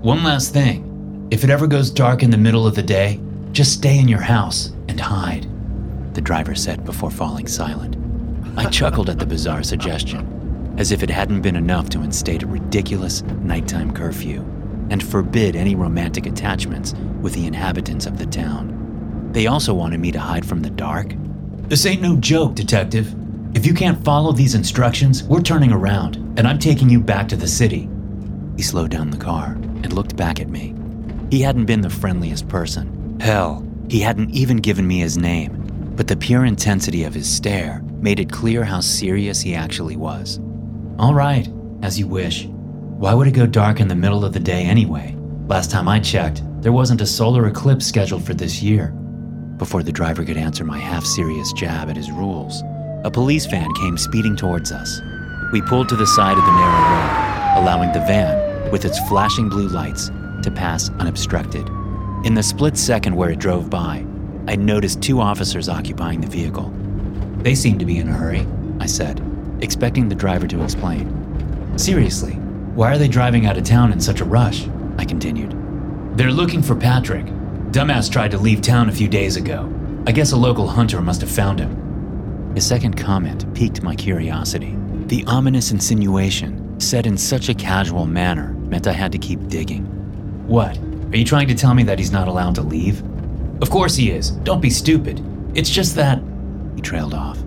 One last thing, if it ever goes dark in the middle of the day, just stay in your house and hide, the driver said before falling silent. I chuckled at the bizarre suggestion, as if it hadn't been enough to instate a ridiculous nighttime curfew and forbid any romantic attachments with the inhabitants of the town. They also wanted me to hide from the dark? This ain't no joke, Detective. If you can't follow these instructions, we're turning around, and I'm taking you back to the city. He slowed down the car and looked back at me. He hadn't been the friendliest person. Hell, he hadn't even given me his name. But the pure intensity of his stare made it clear how serious he actually was. All right, as you wish. Why would it go dark in the middle of the day anyway? Last time I checked, there wasn't a solar eclipse scheduled for this year. Before the driver could answer my half-serious jab at his rules, a police van came speeding towards us. We pulled to the side of the narrow road, allowing the van, with its flashing blue lights, to pass unobstructed. In the split second where it drove by, I noticed two officers occupying the vehicle. They seem to be in a hurry, I said, expecting the driver to explain. Seriously, why are they driving out of town in such a rush? I continued. They're looking for Patrick. Dumbass tried to leave town a few days ago. I guess a local hunter must have found him. His second comment piqued my curiosity. The ominous insinuation, said in such a casual manner, meant I had to keep digging. What? Are you trying to tell me that he's not allowed to leave? Of course he is. Don't be stupid. It's just that... He trailed off.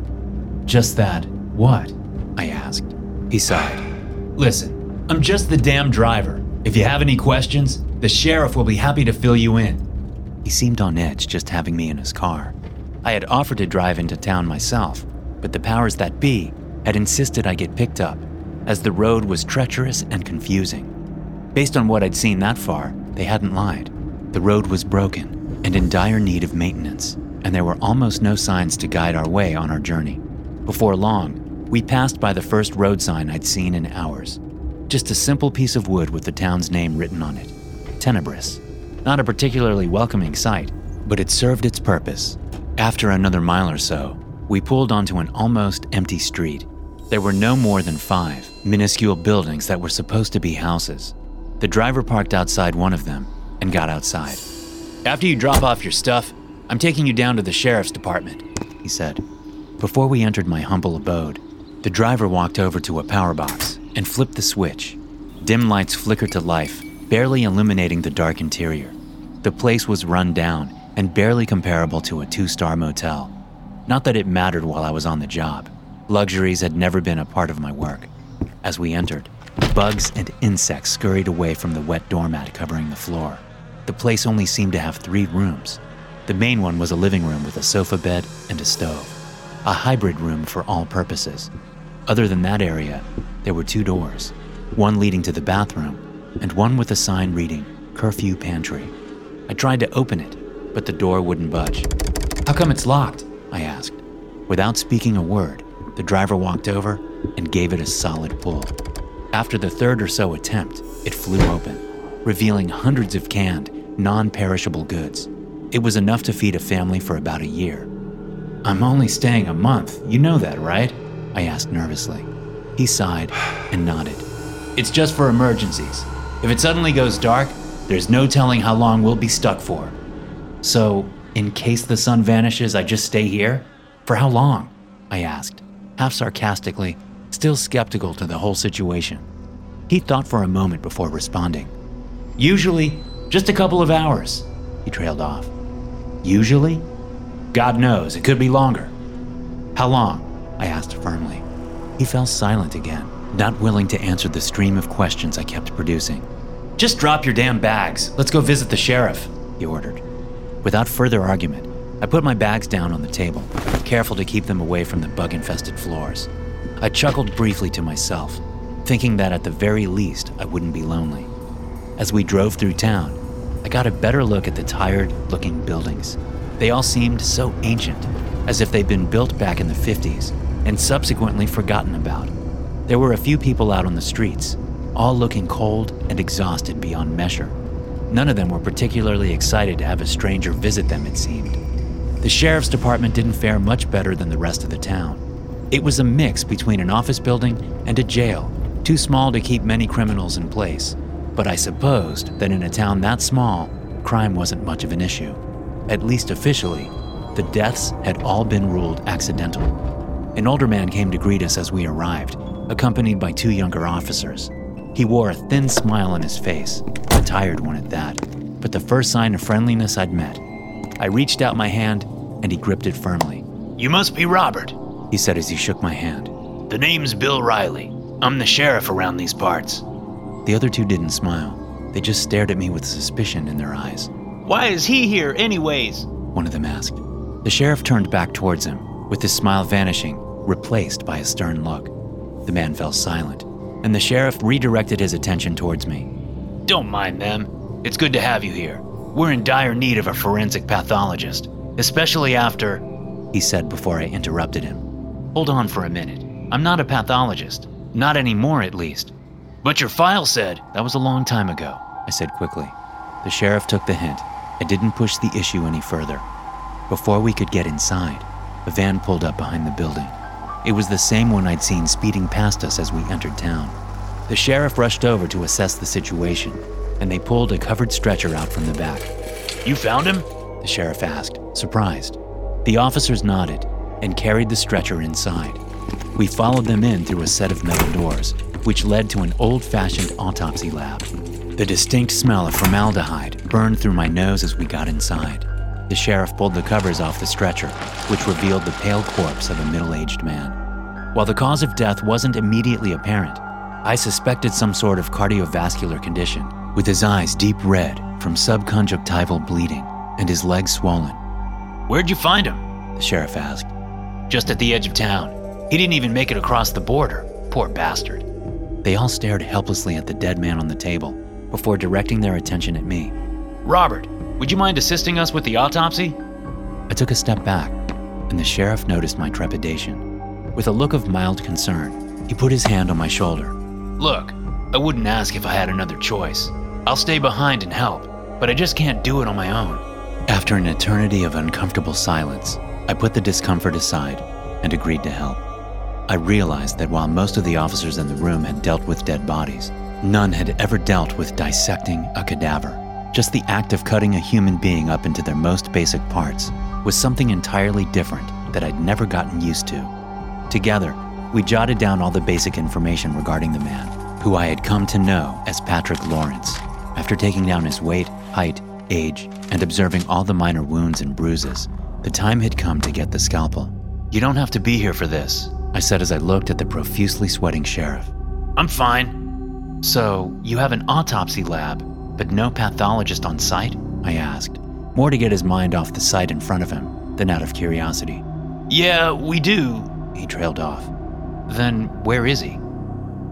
Just that what? I asked. He sighed. Listen, I'm just the damn driver. If you have any questions, the sheriff will be happy to fill you in. He seemed on edge just having me in his car. I had offered to drive into town myself, but the powers that be had insisted I get picked up, as the road was treacherous and confusing. Based on what I'd seen that far, they hadn't lied. The road was broken and in dire need of maintenance, and there were almost no signs to guide our way on our journey. Before long, we passed by the first road sign I'd seen in hours. Just a simple piece of wood with the town's name written on it, Tenebrous. Not a particularly welcoming sight, but it served its purpose. After another mile or so, we pulled onto an almost empty street. There were no more than 5 minuscule buildings that were supposed to be houses. The driver parked outside one of them and got outside. After you drop off your stuff, I'm taking you down to the sheriff's department, he said. Before we entered my humble abode, the driver walked over to a power box and flipped the switch. Dim lights flickered to life, barely illuminating the dark interior. The place was run down and barely comparable to a 2-star motel. Not that it mattered while I was on the job. Luxuries had never been a part of my work. As we entered, bugs and insects scurried away from the wet doormat covering the floor. The place only seemed to have 3 rooms. The main one was a living room with a sofa bed and a stove, a hybrid room for all purposes. Other than that area, there were 2 doors, one leading to the bathroom and one with a sign reading, Curfew Pantry. I tried to open it, but the door wouldn't budge. How come it's locked? I asked. Without speaking a word, the driver walked over and gave it a solid pull. After the third or so attempt, it flew open, revealing hundreds of canned, non-perishable goods. It was enough to feed a family for about a year. I'm only staying a month, you know that, right? I asked nervously. He sighed and nodded. It's just for emergencies. If it suddenly goes dark, there's no telling how long we'll be stuck for. So, in case the sun vanishes, I just stay here? For how long? I asked, half sarcastically, still skeptical to the whole situation. He thought for a moment before responding. Usually, just a couple of hours, he trailed off. Usually? God knows, it could be longer. How long? I asked firmly. He fell silent again, not willing to answer the stream of questions I kept producing. Just drop your damn bags. Let's go visit the sheriff, he ordered. Without further argument, I put my bags down on the table, careful to keep them away from the bug-infested floors. I chuckled briefly to myself, thinking that at the very least I wouldn't be lonely. As we drove through town, I got a better look at the tired-looking buildings. They all seemed so ancient, as if they'd been built back in the 50s and subsequently forgotten about. There were a few people out on the streets, all looking cold and exhausted beyond measure. None of them were particularly excited to have a stranger visit them, it seemed. The sheriff's department didn't fare much better than the rest of the town. It was a mix between an office building and a jail, too small to keep many criminals in place, but I supposed that in a town that small, crime wasn't much of an issue. At least officially, the deaths had all been ruled accidental. An older man came to greet us as we arrived, accompanied by two younger officers. He wore a thin smile on his face, a tired one at that, but the first sign of friendliness I'd met. I reached out my hand, and he gripped it firmly. "You must be Robert," he said as he shook my hand. "The name's Bill Riley. I'm the sheriff around these parts." The other two didn't smile. They just stared at me with suspicion in their eyes. "Why is he here anyways?" one of them asked. The sheriff turned back towards him, with his smile vanishing, replaced by a stern look. The man fell silent, and the sheriff redirected his attention towards me. "Don't mind them. It's good to have you here. We're in dire need of a forensic pathologist, especially after," he said before I interrupted him. "Hold on for a minute. I'm not a pathologist. Not anymore, at least. But your file said—" "That was a long time ago," I said quickly. The sheriff took the hint and didn't push the issue any further. Before we could get inside, a van pulled up behind the building. It was the same one I'd seen speeding past us as we entered town. The sheriff rushed over to assess the situation, and they pulled a covered stretcher out from the back. "You found him?" the sheriff asked, surprised. The officers nodded and carried the stretcher inside. We followed them in through a set of metal doors, which led to an old-fashioned autopsy lab. The distinct smell of formaldehyde burned through my nose as we got inside. The sheriff pulled the covers off the stretcher, which revealed the pale corpse of a middle-aged man. While the cause of death wasn't immediately apparent, I suspected some sort of cardiovascular condition, with his eyes deep red from subconjunctival bleeding and his legs swollen. "Where'd you find him?" the sheriff asked. "Just at the edge of town. He didn't even make it across the border. Poor bastard." They all stared helplessly at the dead man on the table before directing their attention at me. "Robert, would you mind assisting us with the autopsy?" I took a step back, and the sheriff noticed my trepidation. With a look of mild concern, he put his hand on my shoulder. "Look, I wouldn't ask if I had another choice. I'll stay behind and help, but I just can't do it on my own." After an eternity of uncomfortable silence, I put the discomfort aside and agreed to help. I realized that while most of the officers in the room had dealt with dead bodies, none had ever dealt with dissecting a cadaver. Just the act of cutting a human being up into their most basic parts was something entirely different that I'd never gotten used to. Together, we jotted down all the basic information regarding the man, who I had come to know as Patrick Lawrence. After taking down his weight, height, age, and observing all the minor wounds and bruises, the time had come to get the scalpel. "You don't have to be here for this," I said as I looked at the profusely sweating sheriff. "I'm fine." "So, you have an autopsy lab, but no pathologist on site?" I asked, more to get his mind off the sight in front of him than out of curiosity. "Yeah, we do," he trailed off. "Then where is he?"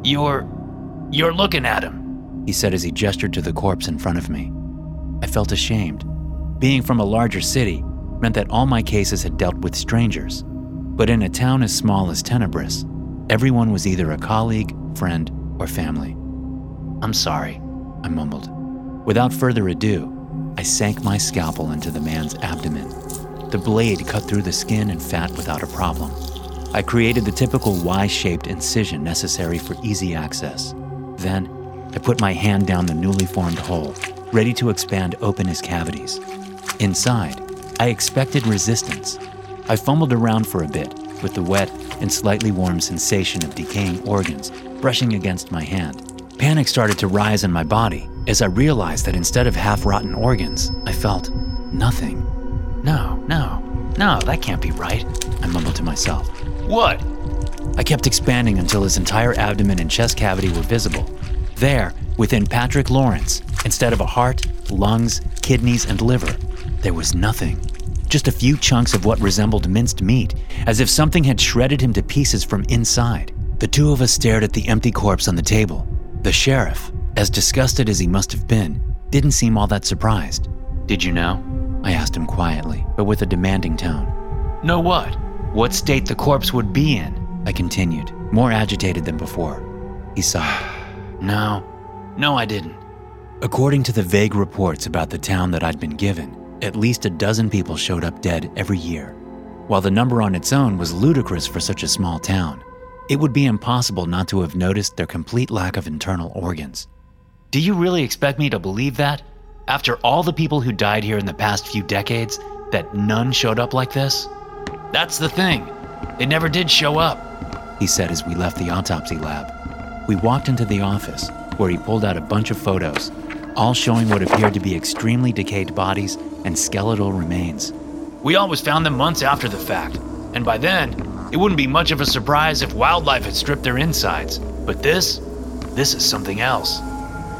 You're looking at him," he said as he gestured to the corpse in front of me. I felt ashamed. Being from a larger city meant that all my cases had dealt with strangers. But in a town as small as Tenebrous, everyone was either a colleague, friend, or family. "I'm sorry," I mumbled. Without further ado, I sank my scalpel into the man's abdomen. The blade cut through the skin and fat without a problem. I created the typical Y-shaped incision necessary for easy access. Then, I put my hand down the newly formed hole, ready to expand open his cavities. Inside, I expected resistance. I fumbled around for a bit, with the wet and slightly warm sensation of decaying organs brushing against my hand. Panic started to rise in my body as I realized that instead of half-rotten organs, I felt nothing. No, that can't be right," I mumbled to myself. "What?" I kept expanding until his entire abdomen and chest cavity were visible. There, within Patrick Lawrence, instead of a heart, lungs, kidneys, and liver, there was nothing. Just a few chunks of what resembled minced meat, as if something had shredded him to pieces from inside. The two of us stared at the empty corpse on the table. The sheriff, as disgusted as he must have been, didn't seem all that surprised. "Did you know?" I asked him quietly, but with a demanding tone. "Know what?" "What state the corpse would be in," I continued, more agitated than before. He sighed. No, I didn't." According to the vague reports about the town that I'd been given, at least a dozen people showed up dead every year. While the number on its own was ludicrous for such a small town, it would be impossible not to have noticed their complete lack of internal organs. Do you really expect me to believe that? After all the people who died here in the past few decades, that none showed up like this? That's the thing. It never did show up, he said as we left the autopsy lab. We walked into the office, where he pulled out a bunch of photos, all showing what appeared to be extremely decayed bodies and skeletal remains. We always found them months after the fact, and by then, it wouldn't be much of a surprise if wildlife had stripped their insides. But this is something else.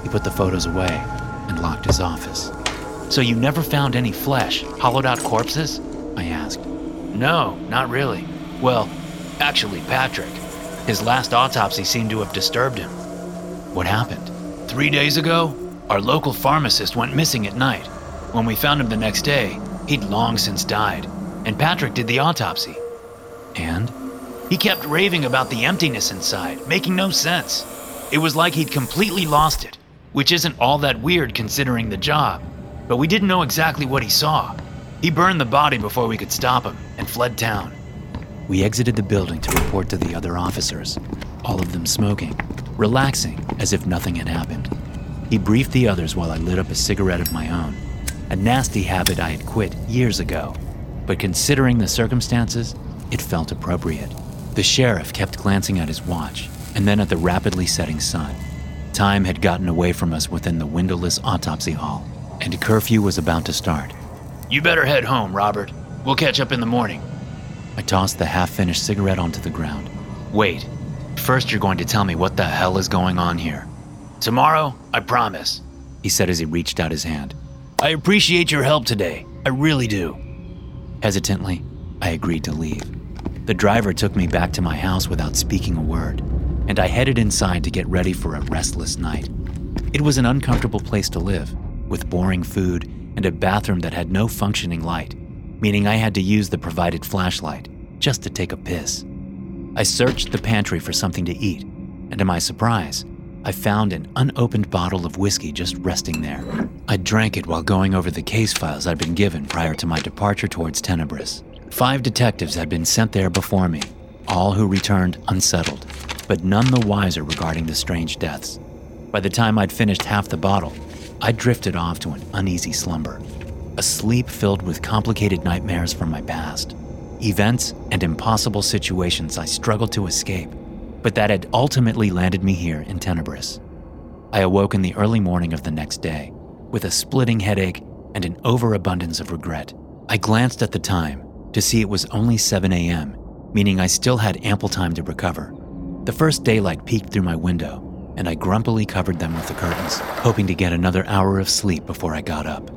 He put the photos away and locked his office. So you never found any flesh, hollowed out corpses? I asked. No, not really. Well, actually, Patrick. His last autopsy seemed to have disturbed him. What happened? 3 days ago, our local pharmacist went missing at night. When we found him the next day, he'd long since died, and Patrick did the autopsy. And? He kept raving about the emptiness inside, making no sense. It was like he'd completely lost it, which isn't all that weird considering the job, but we didn't know exactly what he saw. He burned the body before we could stop him and fled town. We exited the building to report to the other officers, all of them smoking, relaxing as if nothing had happened. He briefed the others while I lit up a cigarette of my own, a nasty habit I had quit years ago, but considering the circumstances, it felt appropriate. The sheriff kept glancing at his watch, and then at the rapidly setting sun. Time had gotten away from us within the windowless autopsy hall, and curfew was about to start. You better head home, Robert. We'll catch up in the morning. I tossed the half-finished cigarette onto the ground. Wait. First you're going to tell me what the hell is going on here. Tomorrow, I promise, he said as he reached out his hand. I appreciate your help today. I really do. Hesitantly, I agreed to leave. The driver took me back to my house without speaking a word, and I headed inside to get ready for a restless night. It was an uncomfortable place to live, with boring food and a bathroom that had no functioning light, meaning I had to use the provided flashlight just to take a piss. I searched the pantry for something to eat, and to my surprise, I found an unopened bottle of whiskey just resting there. I drank it while going over the case files I'd been given prior to my departure towards Tenebrous. 5 detectives had been sent there before me, all who returned unsettled, but none the wiser regarding the strange deaths. By the time I'd finished half the bottle, I drifted off to an uneasy slumber, a sleep filled with complicated nightmares from my past, events and impossible situations I struggled to escape, but that had ultimately landed me here in Tenebrous. I awoke in the early morning of the next day, with a splitting headache and an overabundance of regret. I glanced at the time to see it was only 7 a.m., meaning I still had ample time to recover. The first daylight peeked through my window, and I grumpily covered them with the curtains, hoping to get another hour of sleep before I got up.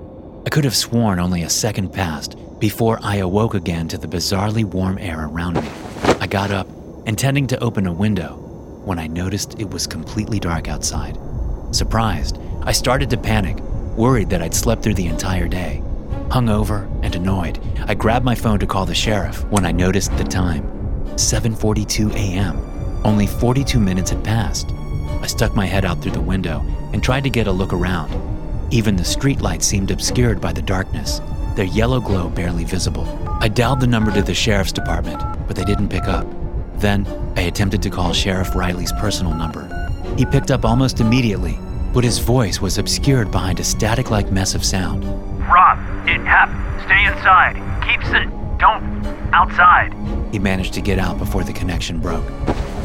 I could have sworn only a second passed before I awoke again to the bizarrely warm air around me. I got up, intending to open a window, when I noticed it was completely dark outside. Surprised, I started to panic, worried that I'd slept through the entire day. Hungover and annoyed, I grabbed my phone to call the sheriff when I noticed the time. 7:42 a.m. Only 42 minutes had passed. I stuck my head out through the window and tried to get a look around. Even the streetlights seemed obscured by the darkness, their yellow glow barely visible. I dialed the number to the sheriff's department, but they didn't pick up. Then, I attempted to call Sheriff Riley's personal number. He picked up almost immediately, but his voice was obscured behind a static-like mess of sound. Rob, it happened. Stay inside. Keep sit. Don't. Outside. He managed to get out before the connection broke.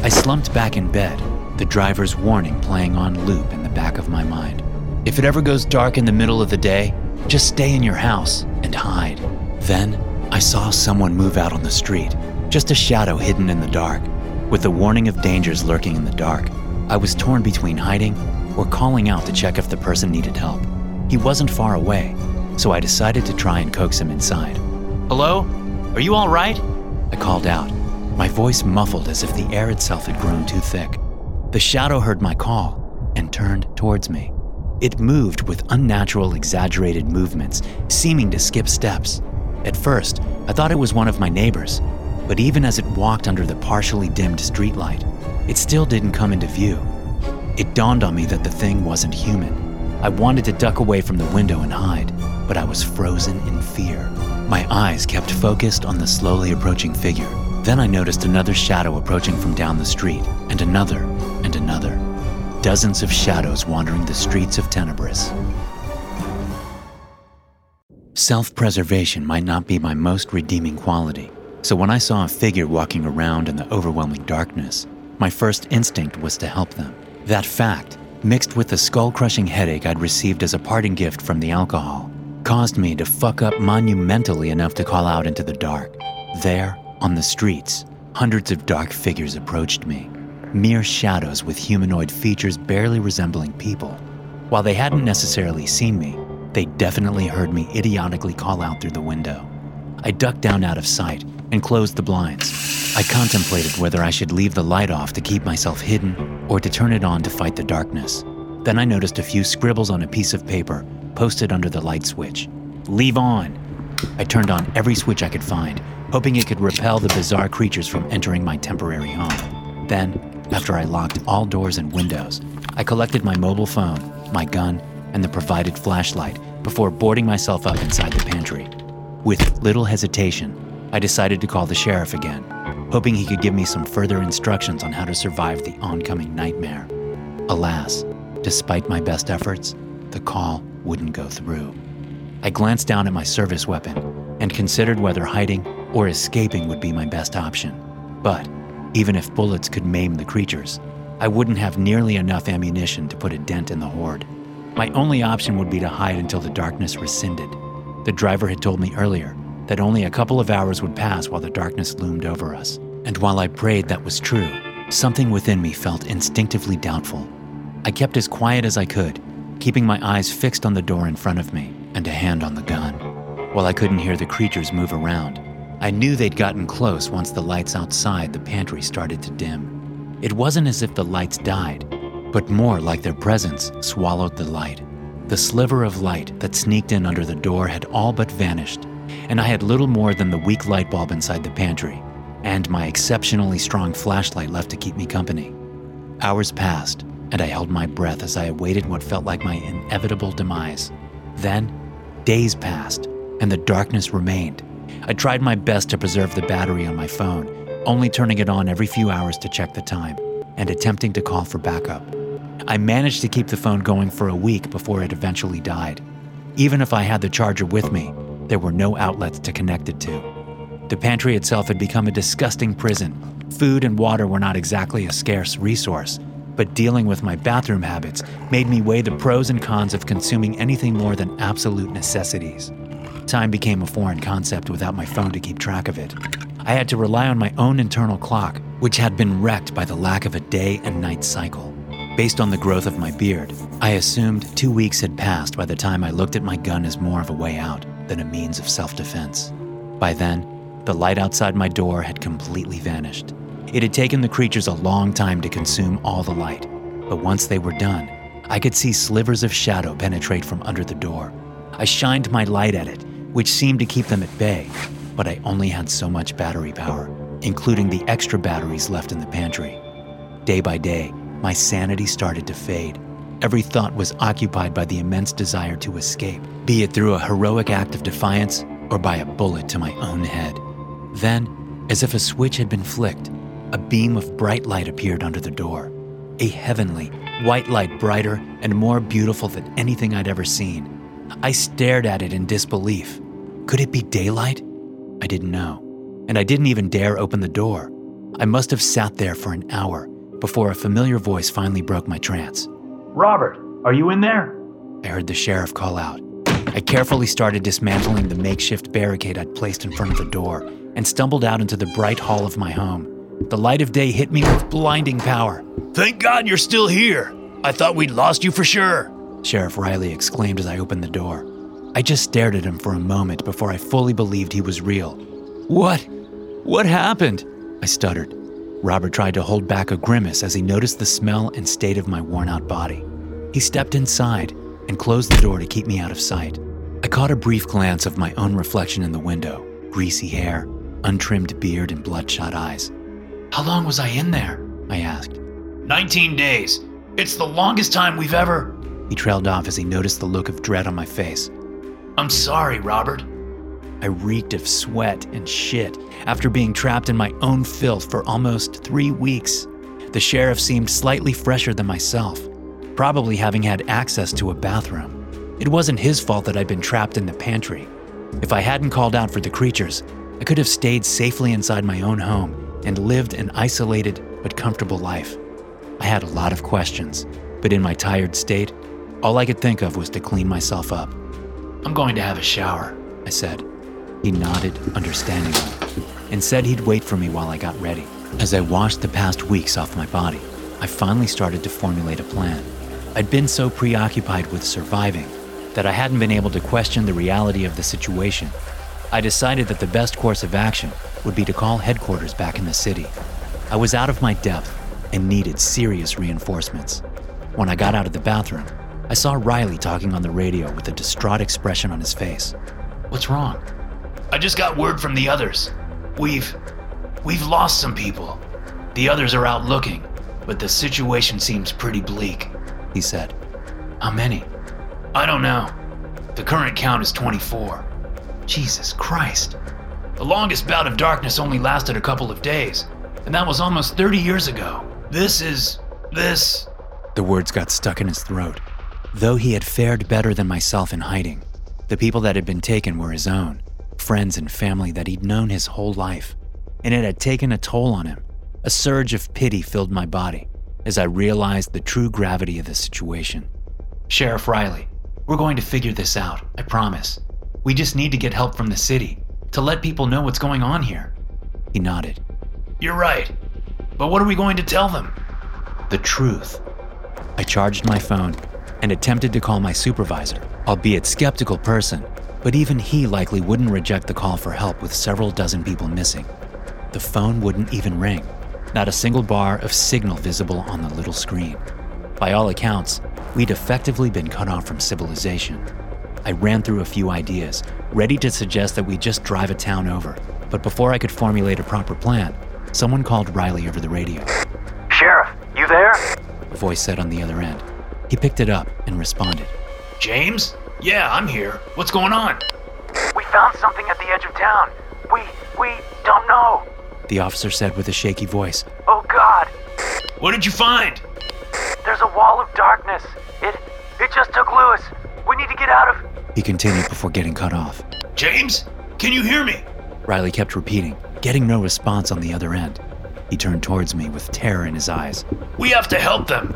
I slumped back in bed, the driver's warning playing on loop in the back of my mind. If it ever goes dark in the middle of the day, just stay in your house and hide. Then, I saw someone move out on the street, just a shadow hidden in the dark. With the warning of dangers lurking in the dark, I was torn between hiding or calling out to check if the person needed help. He wasn't far away, so I decided to try and coax him inside. Hello? Are you all right? I called out, my voice muffled as if the air itself had grown too thick. The shadow heard my call and turned towards me. It moved with unnatural, exaggerated movements, seeming to skip steps. At first, I thought it was one of my neighbors, but even as it walked under the partially dimmed streetlight, it still didn't come into view. It dawned on me that the thing wasn't human. I wanted to duck away from the window and hide, but I was frozen in fear. My eyes kept focused on the slowly approaching figure. Then I noticed another shadow approaching from down the street, and another. dozens of shadows wandering the streets of Tenebrous. Self-preservation might not be my most redeeming quality, so when I saw a figure walking around in the overwhelming darkness, my first instinct was to help them. That fact, mixed with the skull-crushing headache I'd received as a parting gift from the alcohol, caused me to fuck up monumentally enough to call out into the dark. There, on the streets, hundreds of dark figures approached me, mere shadows with humanoid features barely resembling people. While they hadn't necessarily seen me, they definitely heard me idiotically call out through the window. I ducked down out of sight and closed the blinds. I contemplated whether I should leave the light off to keep myself hidden or to turn it on to fight the darkness. Then I noticed a few scribbles on a piece of paper posted under the light switch. Leave on! I turned on every switch I could find, hoping it could repel the bizarre creatures from entering my temporary home. Then, after I locked all doors and windows, I collected my mobile phone, my gun, and the provided flashlight before boarding myself up inside the pantry. With little hesitation, I decided to call the sheriff again, hoping he could give me some further instructions on how to survive the oncoming nightmare. Alas, despite my best efforts, the call wouldn't go through. I glanced down at my service weapon and considered whether hiding or escaping would be my best option. But even if bullets could maim the creatures, I wouldn't have nearly enough ammunition to put a dent in the horde. My only option would be to hide until the darkness rescinded. The driver had told me earlier that only a couple of hours would pass while the darkness loomed over us. And while I prayed that was true, something within me felt instinctively doubtful. I kept as quiet as I could, keeping my eyes fixed on the door in front of me and a hand on the gun. While I couldn't hear the creatures move around, I knew they'd gotten close once the lights outside the pantry started to dim. It wasn't as if the lights died, but more like their presence swallowed the light. The sliver of light that sneaked in under the door had all but vanished, and I had little more than the weak light bulb inside the pantry, and my exceptionally strong flashlight left to keep me company. Hours passed, and I held my breath as I awaited what felt like my inevitable demise. Then, days passed, and the darkness remained. I tried my best to preserve the battery on my phone, only turning it on every few hours to check the time, and attempting to call for backup. I managed to keep the phone going for a week before it eventually died. Even if I had the charger with me, there were no outlets to connect it to. The pantry itself had become a disgusting prison. Food and water were not exactly a scarce resource, but dealing with my bathroom habits made me weigh the pros and cons of consuming anything more than absolute necessities. Time became a foreign concept without my phone to keep track of it. I had to rely on my own internal clock, which had been wrecked by the lack of a day and night cycle. Based on the growth of my beard, I assumed 2 weeks had passed by the time I looked at my gun as more of a way out than a means of self-defense. By then, the light outside my door had completely vanished. It had taken the creatures a long time to consume all the light, but once they were done, I could see slivers of shadow penetrate from under the door. I shined my light at it, which seemed to keep them at bay, but I only had so much battery power, including the extra batteries left in the pantry. Day by day, my sanity started to fade. Every thought was occupied by the immense desire to escape, be it through a heroic act of defiance or by a bullet to my own head. Then, as if a switch had been flicked, a beam of bright light appeared under the door. A heavenly, white light brighter and more beautiful than anything I'd ever seen. I stared at it in disbelief. Could it be daylight? I didn't know, and I didn't even dare open the door. I must have sat there for an hour, before a familiar voice finally broke my trance. "Robert, are you in there?" I heard the sheriff call out. I carefully started dismantling the makeshift barricade I'd placed in front of the door and stumbled out into the bright hall of my home. The light of day hit me with blinding power. "Thank God you're still here. I thought we'd lost you for sure," Sheriff Riley exclaimed as I opened the door. I just stared at him for a moment before I fully believed he was real. What happened?" I stuttered. Robert tried to hold back a grimace as he noticed the smell and state of my worn-out body. He stepped inside and closed the door to keep me out of sight. I caught a brief glance of my own reflection in the window, greasy hair, untrimmed beard, and bloodshot eyes. "How long was I in there?" I asked. 19 days. It's the longest time we've ever..." He trailed off as he noticed the look of dread on my face. "I'm sorry, Robert." I reeked of sweat and shit after being trapped in my own filth for almost 3 weeks. The sheriff seemed slightly fresher than myself, probably having had access to a bathroom. It wasn't his fault that I'd been trapped in the pantry. If I hadn't called out for the creatures, I could have stayed safely inside my own home and lived an isolated but comfortable life. I had a lot of questions, but in my tired state, all I could think of was to clean myself up. "I'm going to have a shower," I said. He nodded understandingly and said he'd wait for me while I got ready. As I washed the past weeks off my body, I finally started to formulate a plan. I'd been so preoccupied with surviving that I hadn't been able to question the reality of the situation. I decided that the best course of action would be to call headquarters back in the city. I was out of my depth and needed serious reinforcements. When I got out of the bathroom, I saw Riley talking on the radio with a distraught expression on his face. "What's wrong?" "I just got word from the others. We've lost some people. The others are out looking, but the situation seems pretty bleak," he said. "How many?" "I don't know. The current count is 24. "Jesus Christ. The longest bout of darkness only lasted a couple of days, and that was almost 30 years ago. This is... The words got stuck in his throat. Though he had fared better than myself in hiding, the people that had been taken were his own, friends and family that he'd known his whole life, and it had taken a toll on him. A surge of pity filled my body as I realized the true gravity of the situation. "Sheriff Riley, we're going to figure this out, I promise. We just need to get help from the city to let people know what's going on here." He nodded. "You're right, but what are we going to tell them?" "The truth." I charged my phone and attempted to call my supervisor, albeit skeptical person, but even he likely wouldn't reject the call for help with several dozen people missing. The phone wouldn't even ring. Not a single bar of signal visible on the little screen. By all accounts, we'd effectively been cut off from civilization. I ran through a few ideas, ready to suggest that we just drive a town over. But before I could formulate a proper plan, someone called Riley over the radio. "Sheriff, you there?" a voice said on the other end. He picked it up and responded. "James? Yeah, I'm here. What's going on?" "We found something at the edge of town. We don't know," the officer said with a shaky voice. "Oh God." "What did you find?" "There's a wall of darkness. It just took Lewis. We need to get out of..." he continued before getting cut off. "James, can you hear me?" Riley kept repeating, getting no response on the other end. He turned towards me with terror in his eyes. "We have to help them."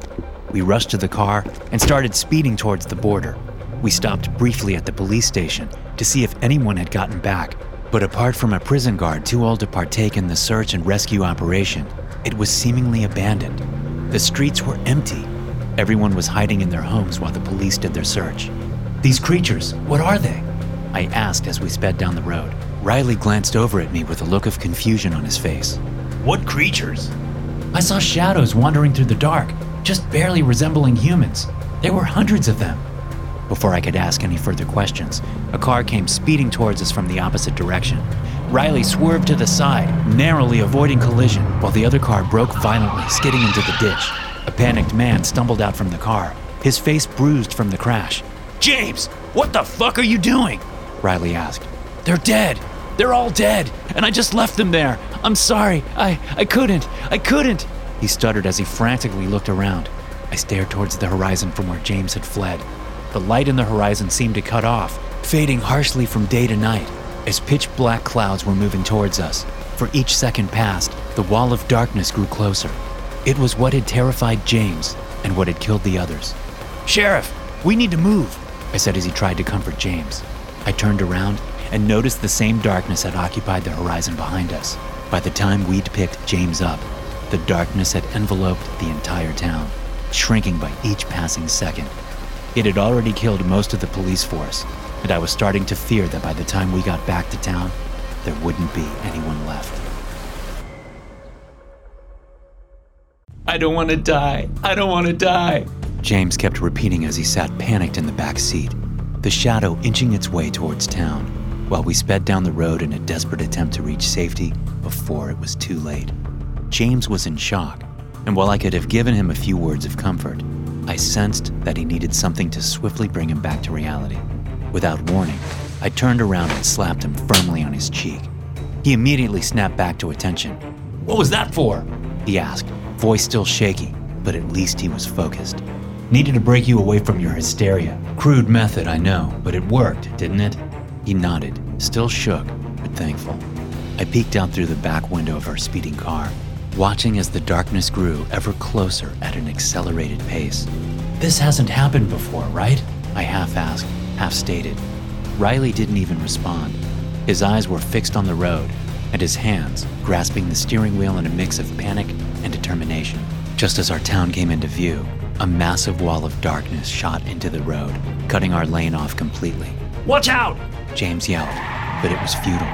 We rushed to the car and started speeding towards the border. We stopped briefly at the police station to see if anyone had gotten back. But apart from a prison guard too old to partake in the search and rescue operation, it was seemingly abandoned. The streets were empty. Everyone was hiding in their homes while the police did their search. "These creatures, what are they?" I asked as we sped down the road. Riley glanced over at me with a look of confusion on his face. "What creatures?" "I saw shadows wandering through the dark, just barely resembling humans. There were hundreds of them." Before I could ask any further questions, a car came speeding towards us from the opposite direction. Riley swerved to the side, narrowly avoiding collision, while the other car broke violently, skidding into the ditch. A panicked man stumbled out from the car, his face bruised from the crash. "James, what the fuck are you doing?" Riley asked. "They're dead. They're all dead, and I just left them there. I'm sorry. I couldn't. He stuttered as he frantically looked around. I stared towards the horizon from where James had fled. The light in the horizon seemed to cut off, fading harshly from day to night as pitch-black clouds were moving towards us. For each second passed, the wall of darkness grew closer. It was what had terrified James and what had killed the others. "Sheriff, we need to move," I said as he tried to comfort James. I turned around and noticed the same darkness had occupied the horizon behind us. By the time we'd picked James up, the darkness had enveloped the entire town, shrinking by each passing second. It had already killed most of the police force, and I was starting to fear that by the time we got back to town, there wouldn't be anyone left. "I don't want to die. I don't want to die," James kept repeating as he sat panicked in the back seat, the shadow inching its way towards town, while we sped down the road in a desperate attempt to reach safety before it was too late. James was in shock, and while I could have given him a few words of comfort, I sensed that he needed something to swiftly bring him back to reality. Without warning, I turned around and slapped him firmly on his cheek. He immediately snapped back to attention. "What was that for?" he asked, voice still shaky, but at least he was focused. Needed to break you away from your hysteria. Crude method, I know, but it worked, didn't it? He nodded, still shook, but thankful. I peeked out through the back window of our speeding car, watching as the darkness grew ever closer at an accelerated pace. This hasn't happened before, right? I half-asked, half-stated. Riley didn't even respond. His eyes were fixed on the road, and his hands grasping the steering wheel in a mix of panic and determination. Just as our town came into view, a massive wall of darkness shot into the road, cutting our lane off completely. "Watch out!" James yelled, but it was futile.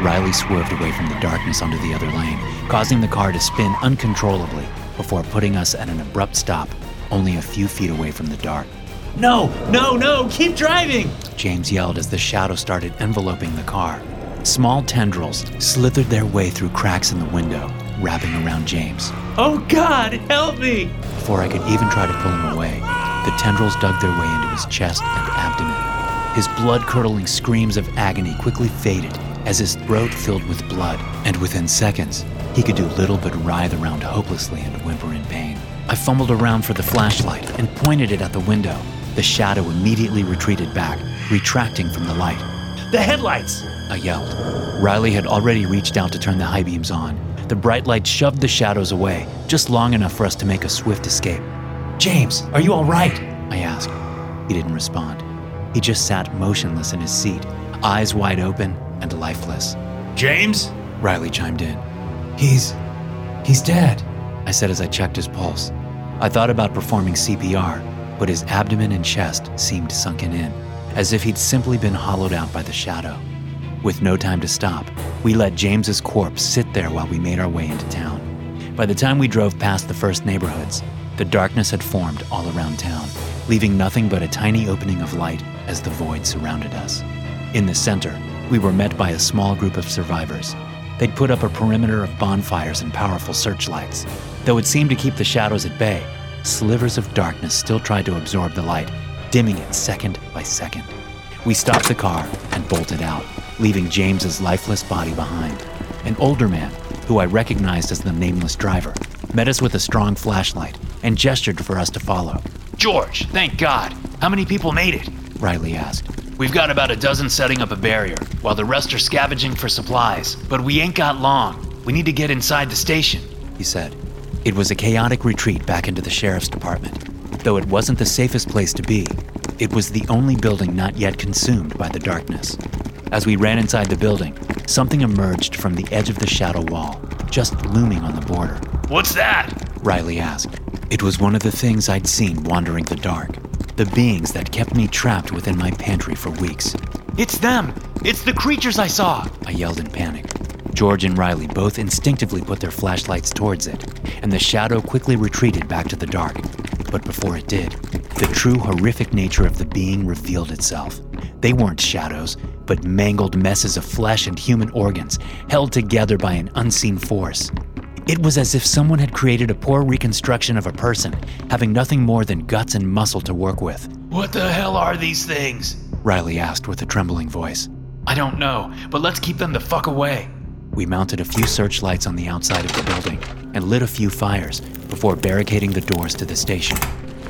Riley swerved away from the darkness onto the other lane, causing the car to spin uncontrollably before putting us at an abrupt stop, only a few feet away from the dark. "No, no, no, keep driving!" James yelled as the shadow started enveloping the car. Small tendrils slithered their way through cracks in the window, wrapping around James. "Oh God, help me!" Before I could even try to pull him away, the tendrils dug their way into his chest and abdomen. His blood-curdling screams of agony quickly faded as his throat filled with blood, and within seconds, he could do little but writhe around hopelessly and whimper in pain. I fumbled around for the flashlight and pointed it at the window. The shadow immediately retreated back, retracting from the light. "The headlights!" I yelled. Riley had already reached out to turn the high beams on. The bright light shoved the shadows away, just long enough for us to make a swift escape. "James, are you all right?" I asked. He didn't respond. He just sat motionless in his seat, eyes wide open and lifeless. "James?" Riley chimed in. He's dead," I said as I checked his pulse. I thought about performing CPR, but his abdomen and chest seemed sunken in, as if he'd simply been hollowed out by the shadow. With no time to stop, we let James's corpse sit there while we made our way into town. By the time we drove past the first neighborhoods, the darkness had formed all around town, leaving nothing but a tiny opening of light as the void surrounded us. In the center, we were met by a small group of survivors. They'd put up a perimeter of bonfires and powerful searchlights. Though it seemed to keep the shadows at bay, slivers of darkness still tried to absorb the light, dimming it second by second. We stopped the car and bolted out, leaving James's lifeless body behind. An older man, who I recognized as the nameless driver, met us with a strong flashlight and gestured for us to follow. "George, thank God. How many people made it?" Riley asked. "We've got about a dozen setting up a barrier, while the rest are scavenging for supplies. But we ain't got long. We need to get inside the station," he said. It was a chaotic retreat back into the sheriff's department. Though it wasn't the safest place to be, it was the only building not yet consumed by the darkness. As we ran inside the building, something emerged from the edge of the shadow wall, just looming on the border. "What's that?" Riley asked. It was one of the things I'd seen wandering the dark, the beings that kept me trapped within my pantry for weeks. "It's them! It's the creatures I saw!" I yelled in panic. George and Riley both instinctively put their flashlights towards it, and the shadow quickly retreated back to the dark. But before it did, the true horrific nature of the being revealed itself. They weren't shadows, but mangled messes of flesh and human organs, held together by an unseen force. It was as if someone had created a poor reconstruction of a person, having nothing more than guts and muscle to work with. "What the hell are these things?" Riley asked with a trembling voice. "I don't know, but let's keep them the fuck away." We mounted a few searchlights on the outside of the building and lit a few fires before barricading the doors to the station.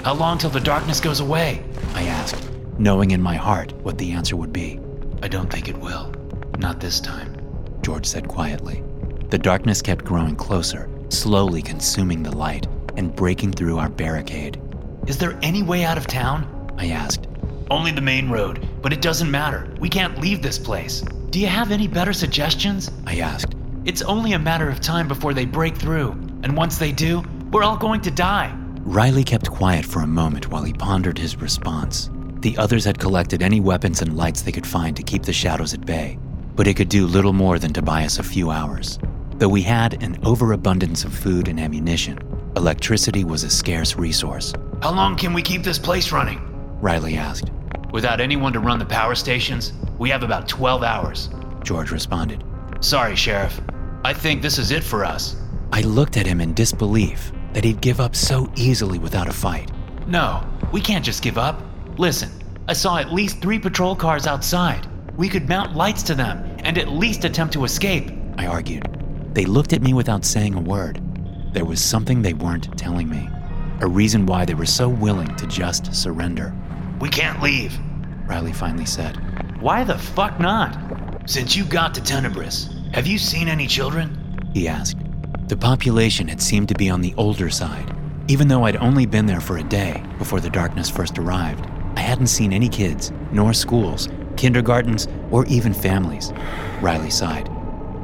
"How long till the darkness goes away?" I asked, knowing in my heart what the answer would be. "I don't think it will. Not this time," George said quietly. The darkness kept growing closer, slowly consuming the light and breaking through our barricade. "Is there any way out of town?" I asked. "Only the main road, but it doesn't matter. We can't leave this place. Do you have any better suggestions?" I asked. "It's only a matter of time before they break through, and once they do, we're all going to die." Riley kept quiet for a moment while he pondered his response. The others had collected any weapons and lights they could find to keep the shadows at bay, but it could do little more than to buy us a few hours. Though we had an overabundance of food and ammunition, electricity was a scarce resource. "How long can we keep this place running?" Riley asked. "Without anyone to run the power stations, we have about 12 hours, George responded. "Sorry, Sheriff. I think this is it for us." I looked at him in disbelief that he'd give up so easily without a fight. "No, we can't just give up. Listen, I saw at least 3 patrol cars outside. We could mount lights to them and at least attempt to escape," I argued. They looked at me without saying a word. There was something they weren't telling me. a reason why they were so willing to just surrender. "We can't leave," Riley finally said. "Why the fuck not?" "Since you got to Tenebrous, have you seen any children?" he asked. The population had seemed to be on the older side. Even though I'd only been there for a day before the darkness first arrived, I hadn't seen any kids, nor schools, kindergartens, or even families. Riley sighed.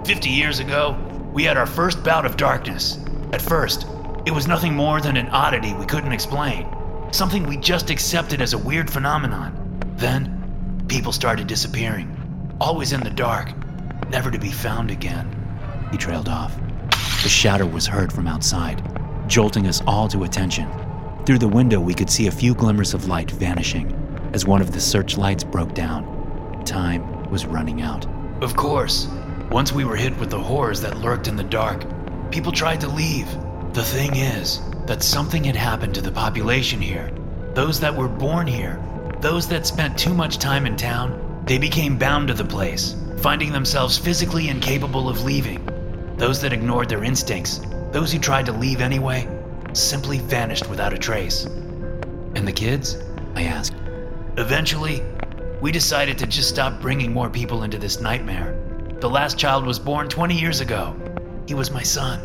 50 years ago, we had our first bout of darkness. At first, it was nothing more than an oddity we couldn't explain, something we just accepted as a weird phenomenon. Then, people started disappearing, always in the dark, never to be found again." He trailed off. The shatter was heard from outside, jolting us all to attention. Through the window, we could see a few glimmers of light vanishing as one of the searchlights broke down. Time was running out. "Of course. Once we were hit with the horrors that lurked in the dark, people tried to leave. The thing is that something had happened to the population here. Those that were born here, those that spent too much time in town, they became bound to the place, finding themselves physically incapable of leaving. Those that ignored their instincts, those who tried to leave anyway, simply vanished without a trace." "And the kids?" I asked. "Eventually, we decided to just stop bringing more people into this nightmare. The last child was born 20 years ago. He was my son."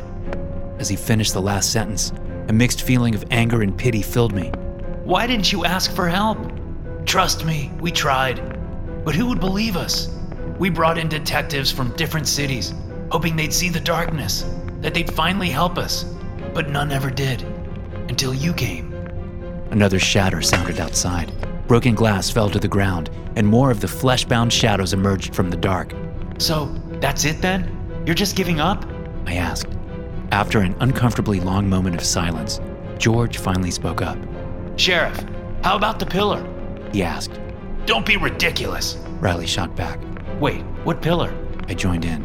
As he finished the last sentence, a mixed feeling of anger and pity filled me. "Why didn't you ask for help?" "Trust me, we tried. But who would believe us? We brought in detectives from different cities, hoping they'd see the darkness, that they'd finally help us. But none ever did, until you came." Another shatter sounded outside. Broken glass fell to the ground, and more of the flesh-bound shadows emerged from the dark. "So, that's it then? You're just giving up?" I asked. After an uncomfortably long moment of silence, George finally spoke up. "Sheriff, how about the pillar?" he asked. "Don't be ridiculous," Riley shot back. "Wait, what pillar?" I joined in.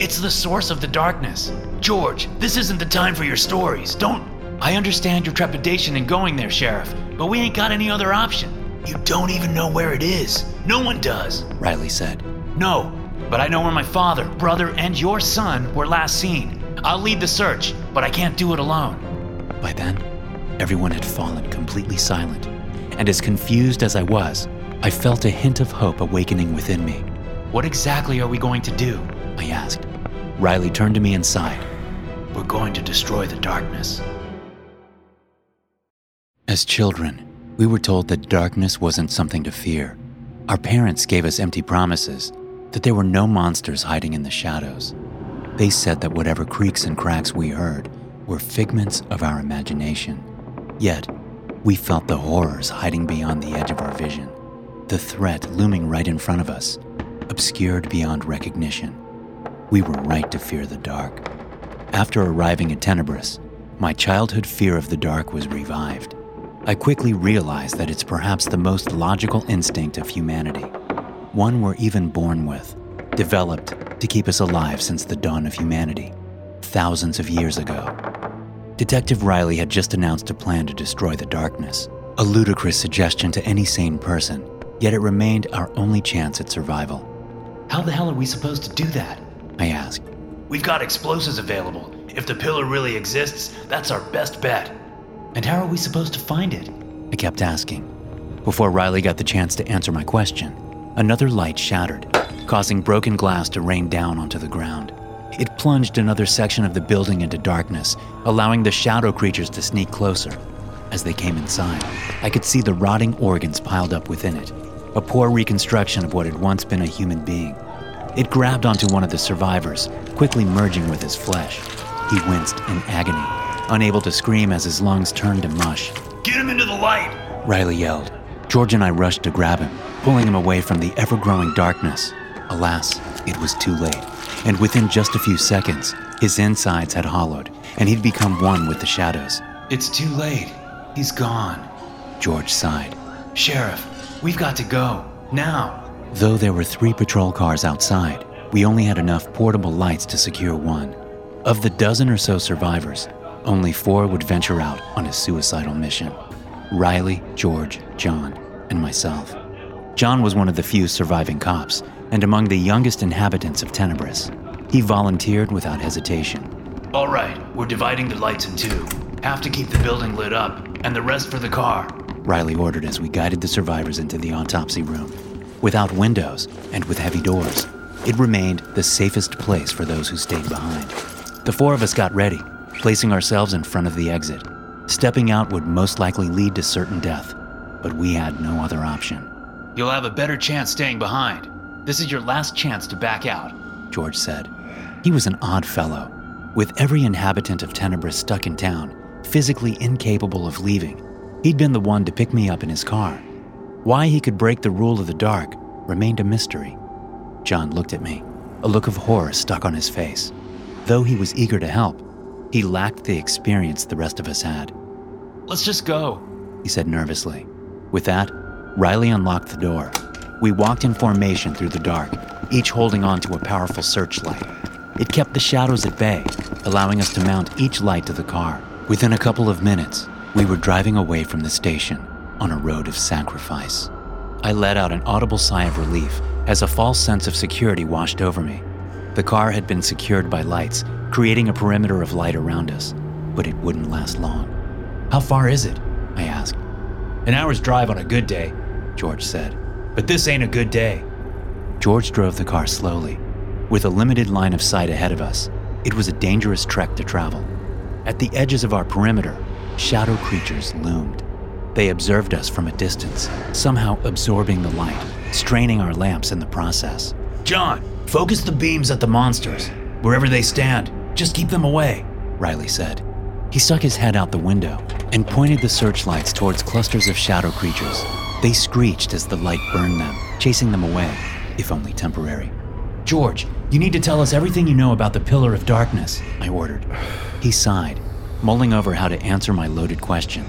"It's the source of the darkness. George, this isn't the time for your stories. Don't—" "I understand your trepidation in going there, Sheriff, but we ain't got any other option." "You don't even know where it is. No one does," Riley said. "No, but I know where my father, brother, and your son were last seen. I'll lead the search, but I can't do it alone." By then, everyone had fallen completely silent, and as confused as I was, I felt a hint of hope awakening within me. "What exactly are we going to do?" I asked. Riley turned to me and sighed. "We're going to destroy the darkness." As children, we were told that darkness wasn't something to fear. Our parents gave us empty promises that there were no monsters hiding in the shadows. They said that whatever creaks and cracks we heard were figments of our imagination. Yet, we felt the horrors hiding beyond the edge of our vision, the threat looming right in front of us, obscured beyond recognition. We were right to fear the dark. After arriving at Tenebrous, my childhood fear of the dark was revived. I quickly realized that it's perhaps the most logical instinct of humanity, one we're even born with, developed to keep us alive since the dawn of humanity, thousands of years ago. Detective Riley had just announced a plan to destroy the darkness, a ludicrous suggestion to any sane person, yet it remained our only chance at survival. "How the hell are we supposed to do that?" I asked. "We've got explosives available. If the pillar really exists, that's our best bet." "And how are we supposed to find it?" I kept asking. Before Riley got the chance to answer my question, another light shattered, causing broken glass to rain down onto the ground. It plunged another section of the building into darkness, allowing the shadow creatures to sneak closer. As they came inside, I could see the rotting organs piled up within it, a poor reconstruction of what had once been a human being. It grabbed onto one of the survivors, quickly merging with his flesh. He winced in agony, unable to scream as his lungs turned to mush. "Get him into the light!" Riley yelled. George and I rushed to grab him, pulling him away from the ever-growing darkness. Alas, it was too late, and within just a few seconds, his insides had hollowed, and he'd become one with the shadows. "It's too late. He's gone," George sighed. "Sheriff, we've got to go, now." Though there were 3 patrol cars outside, we only had enough portable lights to secure one. Of the dozen or so survivors, only 4 would venture out on a suicidal mission: Riley, George, John, and myself. John was one of the few surviving cops, and among the youngest inhabitants of Tenebrous. He volunteered without hesitation. "All right, we're dividing the lights in 2. Have to keep the building lit up, and the rest for the car, Riley ordered as we guided the survivors into the autopsy room. Without windows and with heavy doors, it remained the safest place for those who stayed behind. The four of us got ready, placing ourselves in front of the exit. Stepping out would most likely lead to certain death, but we had no other option. You'll have a better chance staying behind. This is your last chance to back out, George said. He was an odd fellow. With every inhabitant of Tenebrous stuck in town, physically incapable of leaving, he'd been the one to pick me up in his car. Why he could break the rule of the dark remained a mystery. John looked at me, a look of horror stuck on his face. Though he was eager to help, he lacked the experience the rest of us had. Let's just go, he said nervously. With that, Riley unlocked the door. We walked in formation through the dark, each holding on to a powerful searchlight. It kept the shadows at bay, allowing us to mount each light to the car. Within a couple of minutes, we were driving away from the station on a road of sacrifice. I let out an audible sigh of relief as a false sense of security washed over me. The car had been secured by lights, creating a perimeter of light around us, but it wouldn't last long. How far is it? I asked. An hour's drive on a good day, George said, but this ain't a good day. George drove the car slowly. With a limited line of sight ahead of us, it was a dangerous trek to travel. At the edges of our perimeter, shadow creatures loomed. They observed us from a distance, somehow absorbing the light, straining our lamps in the process. John, focus the beams at the monsters. Wherever they stand, just keep them away, Riley said. He stuck his head out the window and pointed the searchlights towards clusters of shadow creatures. They screeched as the light burned them, chasing them away, if only temporary. George, you need to tell us everything you know about the Pillar of Darkness, I ordered. He sighed, mulling over how to answer my loaded question.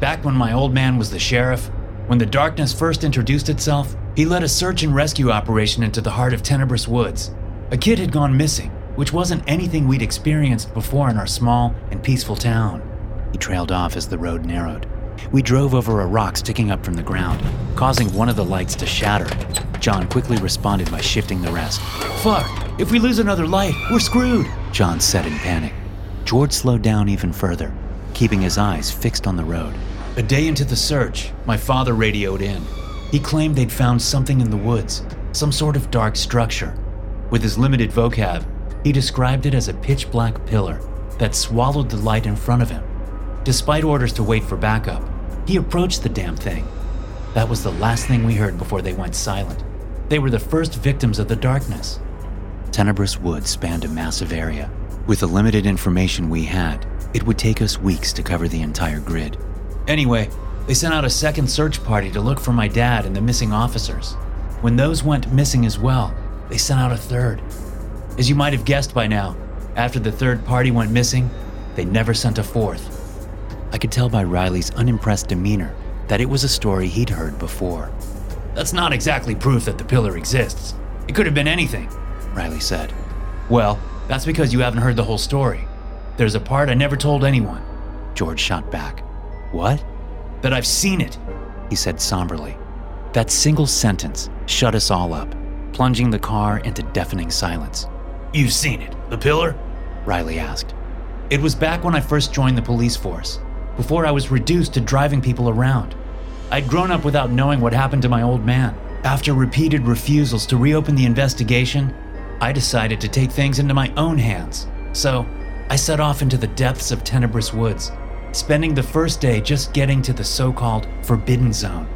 Back when my old man was the sheriff, when the darkness first introduced itself, he led a search and rescue operation into the heart of Tenebrous Woods. A kid had gone missing, which wasn't anything we'd experienced before in our small and peaceful town. He trailed off as the road narrowed. We drove over a rock sticking up from the ground, causing one of the lights to shatter. John quickly responded by shifting the rest. Fuck, if we lose another light, we're screwed, John said in panic. George slowed down even further, keeping his eyes fixed on the road. A day into the search, my father radioed in. He claimed they'd found something in the woods, some sort of dark structure. With his limited vocab, he described it as a pitch-black pillar that swallowed the light in front of him. Despite orders to wait for backup, he approached the damn thing. That was the last thing we heard before they went silent. They were the first victims of the darkness. Tenebrous Woods spanned a massive area. With the limited information we had, it would take us weeks to cover the entire grid. Anyway, they sent out a second search party to look for my dad and the missing officers. When those went missing as well, they sent out a third. As you might have guessed by now, after the third party went missing, they never sent a fourth. I could tell by Riley's unimpressed demeanor that it was a story he'd heard before. That's not exactly proof that the pillar exists. It could have been anything, Riley said. Well, that's because you haven't heard the whole story. There's a part I never told anyone, George shot back. What? That I've seen it, he said somberly. That single sentence shut us all up, plunging the car into deafening silence. You've seen it, the pillar? Riley asked. It was back when I first joined the police force, before I was reduced to driving people around. I'd grown up without knowing what happened to my old man. After repeated refusals to reopen the investigation, I decided to take things into my own hands. So I set off into the depths of Tenebrous Woods, spending the first day just getting to the so-called Forbidden Zone.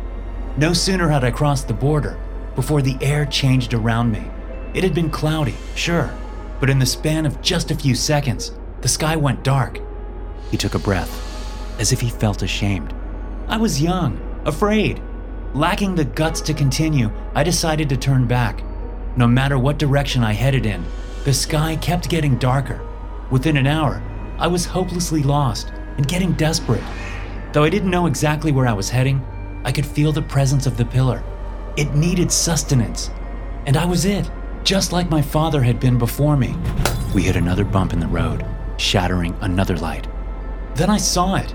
No sooner had I crossed the border before the air changed around me. It had been cloudy, sure, but in the span of just a few seconds, the sky went dark. He took a breath, as if he felt ashamed. I was young, afraid. Lacking the guts to continue, I decided to turn back. No matter what direction I headed in, the sky kept getting darker. Within an hour, I was hopelessly lost and getting desperate. Though I didn't know exactly where I was heading, I could feel the presence of the pillar. It needed sustenance, and I was it, just like my father had been before me. We hit another bump in the road, shattering another light. Then I saw it,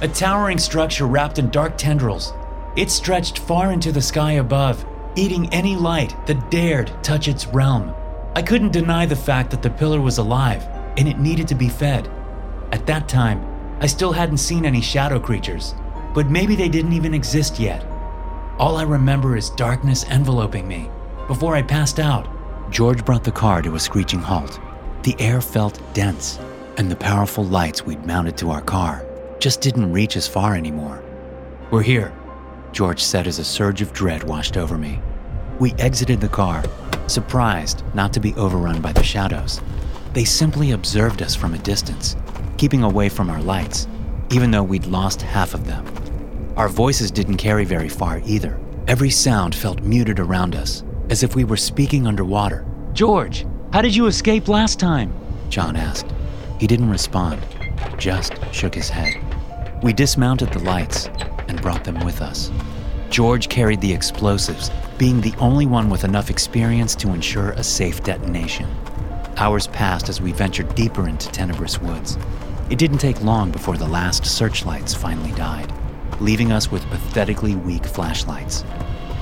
a towering structure wrapped in dark tendrils. It stretched far into the sky above, eating any light that dared touch its realm. I couldn't deny the fact that the pillar was alive, and it needed to be fed. At that time, I still hadn't seen any shadow creatures, but maybe they didn't even exist yet. All I remember is darkness enveloping me. Before I passed out, George brought the car to a screeching halt. The air felt dense, and the powerful lights we'd mounted to our car just didn't reach as far anymore. "We're here," George said as a surge of dread washed over me. We exited the car, surprised not to be overrun by the shadows. They simply observed us from a distance, keeping away from our lights, even though we'd lost half of them. Our voices didn't carry very far either. Every sound felt muted around us, as if we were speaking underwater. "George, how did you escape last time?" John asked. He didn't respond, just shook his head. We dismounted the lights and brought them with us. George carried the explosives, being the only one with enough experience to ensure a safe detonation. Hours passed as we ventured deeper into Tenebrous Woods. It didn't take long before the last searchlights finally died, leaving us with pathetically weak flashlights.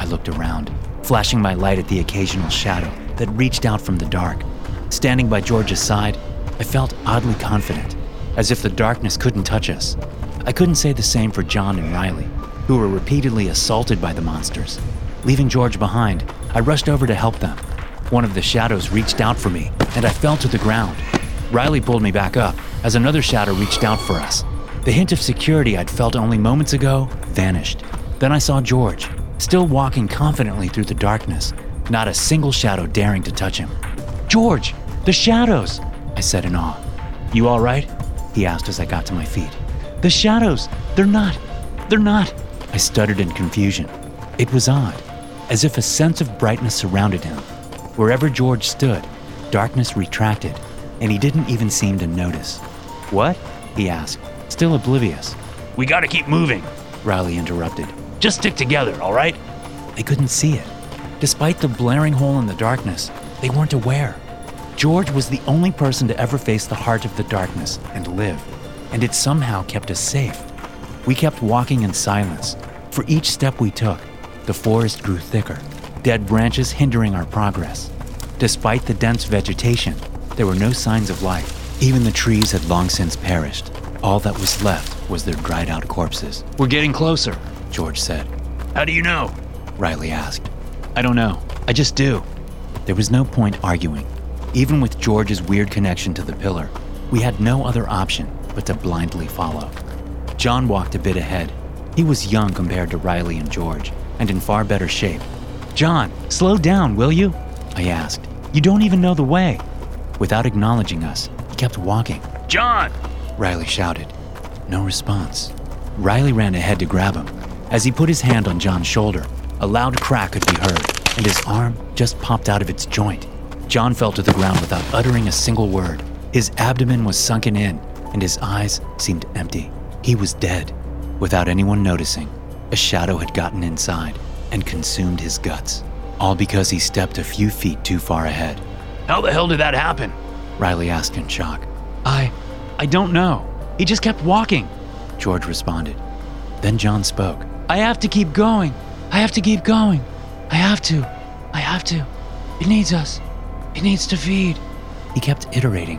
I looked around, flashing my light at the occasional shadow that reached out from the dark. Standing by George's side, I felt oddly confident, as if the darkness couldn't touch us. I couldn't say the same for John and Riley, who were repeatedly assaulted by the monsters. Leaving George behind, I rushed over to help them. One of the shadows reached out for me, and I fell to the ground. Riley pulled me back up as another shadow reached out for us. The hint of security I'd felt only moments ago vanished. Then I saw George, still walking confidently through the darkness, not a single shadow daring to touch him. "George, the shadows!" I said in awe. "You all right?" he asked as I got to my feet. "The shadows, they're not. I stuttered in confusion. It was odd, as if a sense of brightness surrounded him. Wherever George stood, darkness retracted, and he didn't even seem to notice. "What?" he asked, still oblivious. "We gotta keep moving," Riley interrupted. "Just stick together, all right?" They couldn't see it. Despite the blaring hole in the darkness, they weren't aware. George was the only person to ever face the heart of the darkness and live, and it somehow kept us safe. We kept walking in silence. For each step we took, the forest grew thicker, dead branches hindering our progress. Despite the dense vegetation, there were no signs of life. Even the trees had long since perished. All that was left was their dried-out corpses. "We're getting closer," George said. "How do you know?" Riley asked. "I don't know. I just do." There was no point arguing. Even with George's weird connection to the pillar, we had no other option but to blindly follow. John walked a bit ahead. He was young compared to Riley and George, and in far better shape. "John, slow down, will you?" I asked. "You don't even know the way." Without acknowledging us, he kept walking. "John!" Riley shouted. No response. Riley ran ahead to grab him. As he put his hand on John's shoulder, a loud crack could be heard, and his arm just popped out of its joint. John fell to the ground without uttering a single word. His abdomen was sunken in, and his eyes seemed empty. He was dead. Without anyone noticing, a shadow had gotten inside and consumed his guts, all because he stepped a few feet too far ahead. "How the hell did that happen?" Riley asked in shock. I don't know. He just kept walking," George responded. Then John spoke. I have to keep going. I have to. It needs us. It needs to feed." He kept iterating,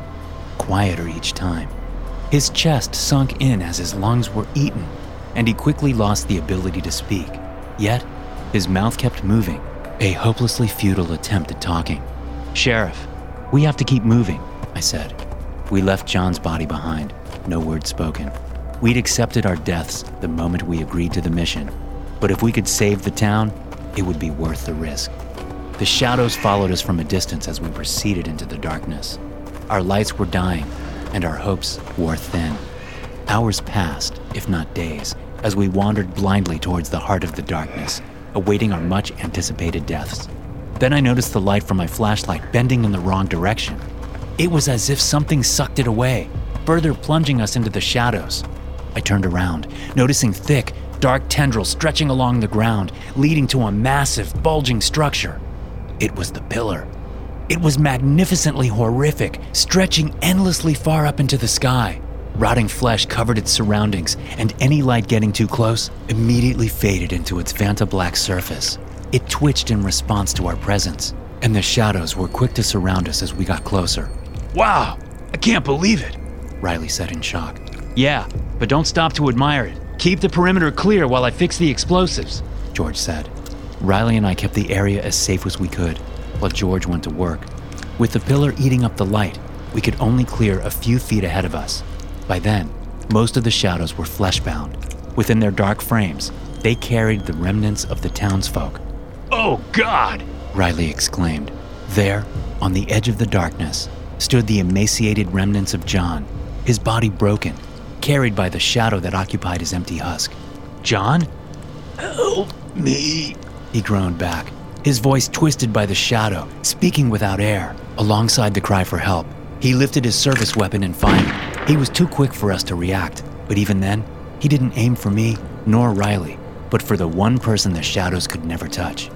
quieter each time. His chest sunk in as his lungs were eaten, and he quickly lost the ability to speak. Yet, his mouth kept moving, a hopelessly futile attempt at talking. "Sheriff, we have to keep moving," I said. We left John's body behind, no word spoken. We'd accepted our deaths the moment we agreed to the mission, but if we could save the town, it would be worth the risk. The shadows followed us from a distance as we receded into the darkness. Our lights were dying, and our hopes wore thin. Hours passed, if not days, as we wandered blindly towards the heart of the darkness, awaiting our much-anticipated deaths. Then I noticed the light from my flashlight bending in the wrong direction. It was as if something sucked it away, further plunging us into the shadows. I turned around, noticing thick, dark tendrils stretching along the ground, leading to a massive, bulging structure. It was the pillar. It was magnificently horrific, stretching endlessly far up into the sky. Rotting flesh covered its surroundings, and any light getting too close immediately faded into its vanta-black surface. It twitched in response to our presence, and the shadows were quick to surround us as we got closer. "Wow, I can't believe it," Riley said in shock. Yeah, but don't stop to admire it. Keep the perimeter clear while I fix the explosives, George said. Riley and I kept the area as safe as we could, while George went to work. With the pillar eating up the light, we could only clear a few feet ahead of us. By then, most of the shadows were flesh-bound. Within their dark frames, they carried the remnants of the townsfolk. "Oh, God!" Riley exclaimed. There, on the edge of the darkness, stood the emaciated remnants of John, his body broken, carried by the shadow that occupied his empty husk. "John? Help me," he groaned back, his voice twisted by the shadow, speaking without air. Alongside the cry for help, he lifted his service weapon and fired. He was too quick for us to react, but even then, he didn't aim for me nor Riley, but for the one person the shadows could never touch.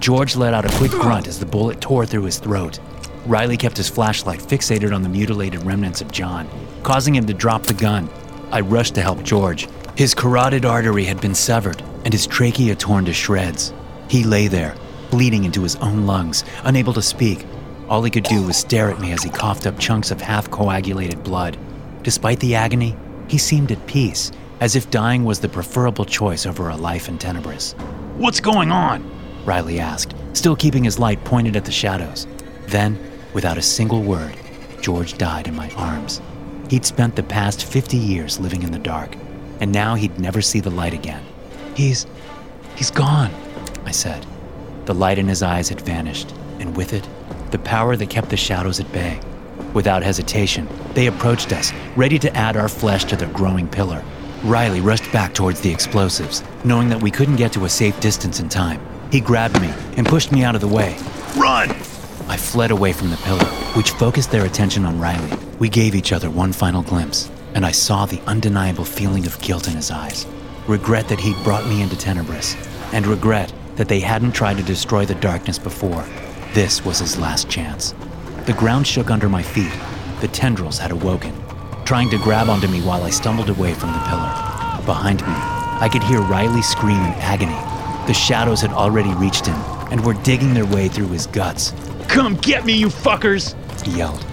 George let out a quick grunt as the bullet tore through his throat. Riley kept his flashlight fixated on the mutilated remnants of John, causing him to drop the gun. I rushed to help George. His carotid artery had been severed and his trachea torn to shreds. He lay there, bleeding into his own lungs, unable to speak. All he could do was stare at me as he coughed up chunks of half-coagulated blood. Despite the agony, he seemed at peace, as if dying was the preferable choice over a life in Tenebrous. "What's going on?" Riley asked, still keeping his light pointed at the shadows. Then, without a single word, George died in my arms. He'd spent the past 50 years living in the dark, and now he'd never see the light again. He's gone, I said. The light in his eyes had vanished, and with it, the power that kept the shadows at bay. Without hesitation, they approached us, ready to add our flesh to their growing pillar. Riley rushed back towards the explosives, knowing that we couldn't get to a safe distance in time. He grabbed me and pushed me out of the way. "Run!" I fled away from the pillar, which focused their attention on Riley. We gave each other one final glimpse, and I saw the undeniable feeling of guilt in his eyes. Regret that he'd brought me into Tenebrous, and regret that they hadn't tried to destroy the darkness before. This was his last chance. The ground shook under my feet. The tendrils had awoken, trying to grab onto me while I stumbled away from the pillar. Behind me, I could hear Riley scream in agony. The shadows had already reached him and were digging their way through his guts. "Come get me, you fuckers!" he yelled.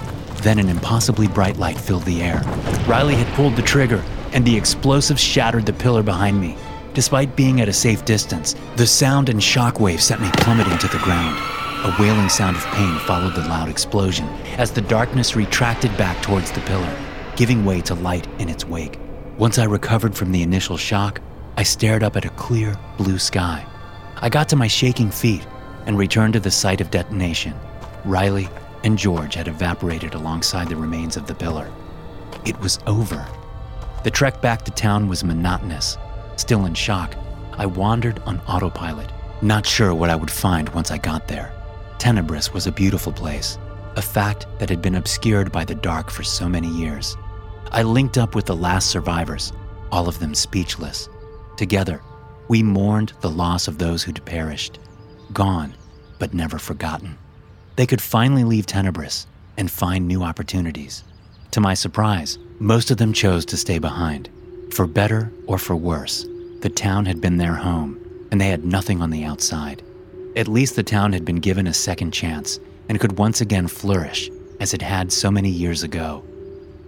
Then an impossibly bright light filled the air. Riley had pulled the trigger, and the explosives shattered the pillar behind me. Despite being at a safe distance, the sound and shockwave sent me plummeting to the ground. A wailing sound of pain followed the loud explosion as the darkness retracted back towards the pillar, giving way to light in its wake. Once I recovered from the initial shock, I stared up at a clear, blue sky. I got to my shaking feet and returned to the site of detonation. Riley and George had evaporated alongside the remains of the pillar. It was over. The trek back to town was monotonous. Still in shock, I wandered on autopilot, not sure what I would find once I got there. Tenebrous was a beautiful place, a fact that had been obscured by the dark for so many years. I linked up with the last survivors, all of them speechless. Together, we mourned the loss of those who'd perished, gone but never forgotten. They could finally leave Tenebrous and find new opportunities. To my surprise, most of them chose to stay behind. For better or for worse, the town had been their home, and they had nothing on the outside. At least the town had been given a second chance and could once again flourish as it had so many years ago.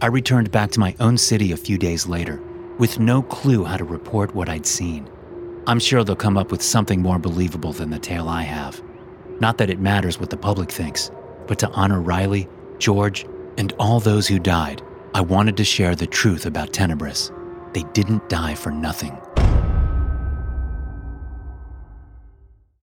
I returned back to my own city a few days later with no clue how to report what I'd seen. I'm sure they'll come up with something more believable than the tale I have. Not that it matters what the public thinks, but to honor Riley, George, and all those who died, I wanted to share the truth about Tenebrous. They didn't die for nothing.